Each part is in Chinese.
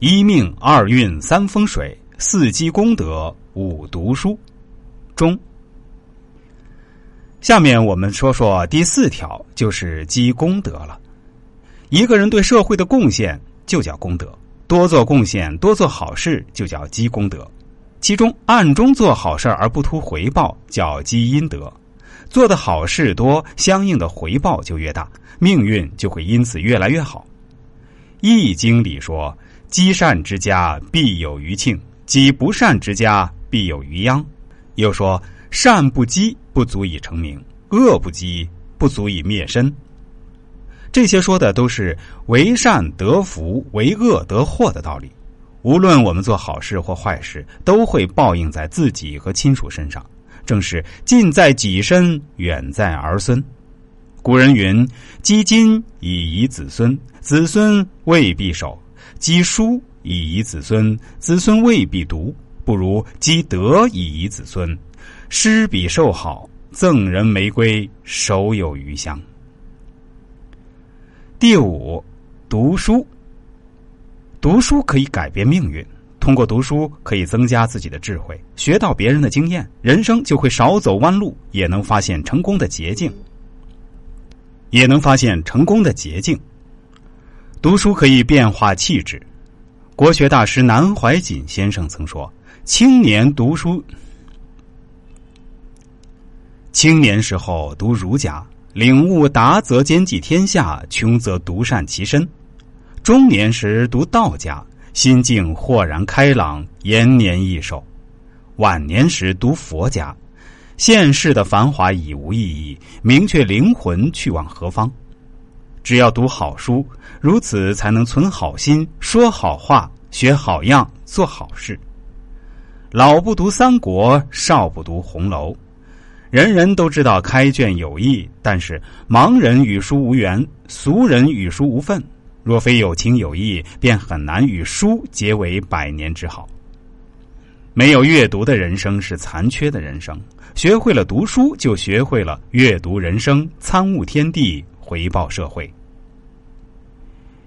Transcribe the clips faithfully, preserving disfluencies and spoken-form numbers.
一命二运三风水四积功德五读书中。下面我们说说第四条，就是积功德了。一个人对社会的贡献就叫功德，多做贡献多做好事就叫积功德，其中暗中做好事而不图回报叫积阴德。做的好事多，相应的回报就越大，命运就会因此越来越好。易经里说，积善之家必有余庆，积不善之家必有余殃。又说，善不积不足以成名，恶不积不足以灭身。这些说的都是为善得福为恶得祸的道理，无论我们做好事或坏事，都会报应在自己和亲属身上，正是近在己身，远在儿孙。古人云，积金以遗子孙，子孙未必守；积书以遗子孙，子孙未必读。不如积德以遗子孙，施比受好，赠人玫瑰，手有余香。第五，读书。读书可以改变命运，通过读书可以增加自己的智慧，学到别人的经验，人生就会少走弯路，也能发现成功的捷径也能发现成功的捷径读书可以变化气质。国学大师南怀瑾先生曾说，青年读书青年时候读儒家，领悟达则兼济天下，穷则独善其身。中年时读道家，心境豁然开朗，延年益寿。晚年时读佛家，现世的繁华已无意义，明确灵魂去往何方。只要读好书，如此才能存好心，说好话，学好样，做好事。老不读三国，少不读红楼。人人都知道开卷有益，但是盲人与书无缘，俗人与书无分。若非有情有义，便很难与书结为百年之好。没有阅读的人生是残缺的人生，学会了读书，就学会了阅读人生，参悟天地，回报社会。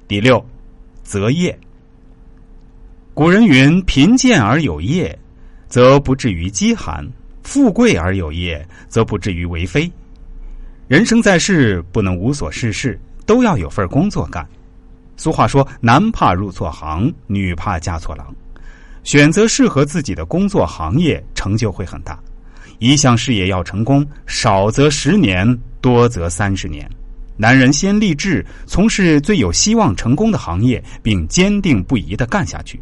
第六，择业。古人云，贫贱而有业，则不至于饥寒；富贵而有业，则不至于为非。人生在世，不能无所事事，都要有份工作干。俗话说，男怕入错行，女怕嫁错郎。选择适合自己的工作行业，成就会很大。一项事业要成功，少则十年，多则三十年。男人先立志，从事最有希望成功的行业，并坚定不移地干下去。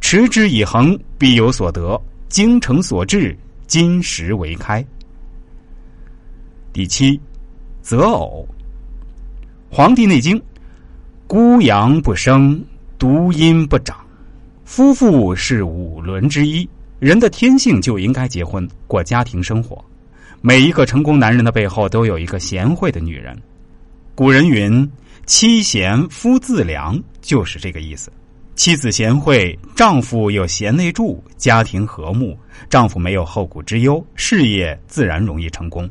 持之以恒，必有所得；精诚所至，金石为开。第七，择偶。《黄帝内经》，孤阳不生，独阴不长。夫妇是五伦之一，人的天性就应该结婚，过家庭生活。每一个成功男人的背后都有一个贤惠的女人。古人云，妻贤夫自良，就是这个意思。妻子贤惠，丈夫有贤内助，家庭和睦，丈夫没有后顾之忧，事业自然容易成功。